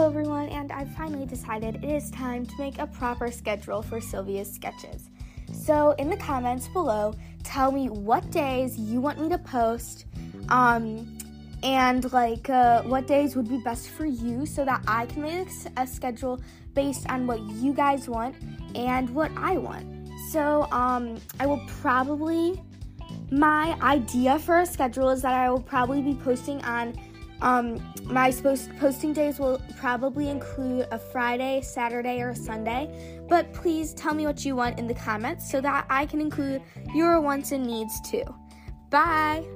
Hello everyone, and I've finally decided it is time to make a proper schedule for Sylvia's sketches. So in the comments below, tell me what days you want me to post, and what days would be best for you so that I can make a schedule based on what you guys want and what I want. So my idea for a schedule is that I will probably be posting on my posting days will probably include a Friday, Saturday, or a Sunday, but please tell me what you want in the comments so that I can include your wants and needs too. Bye!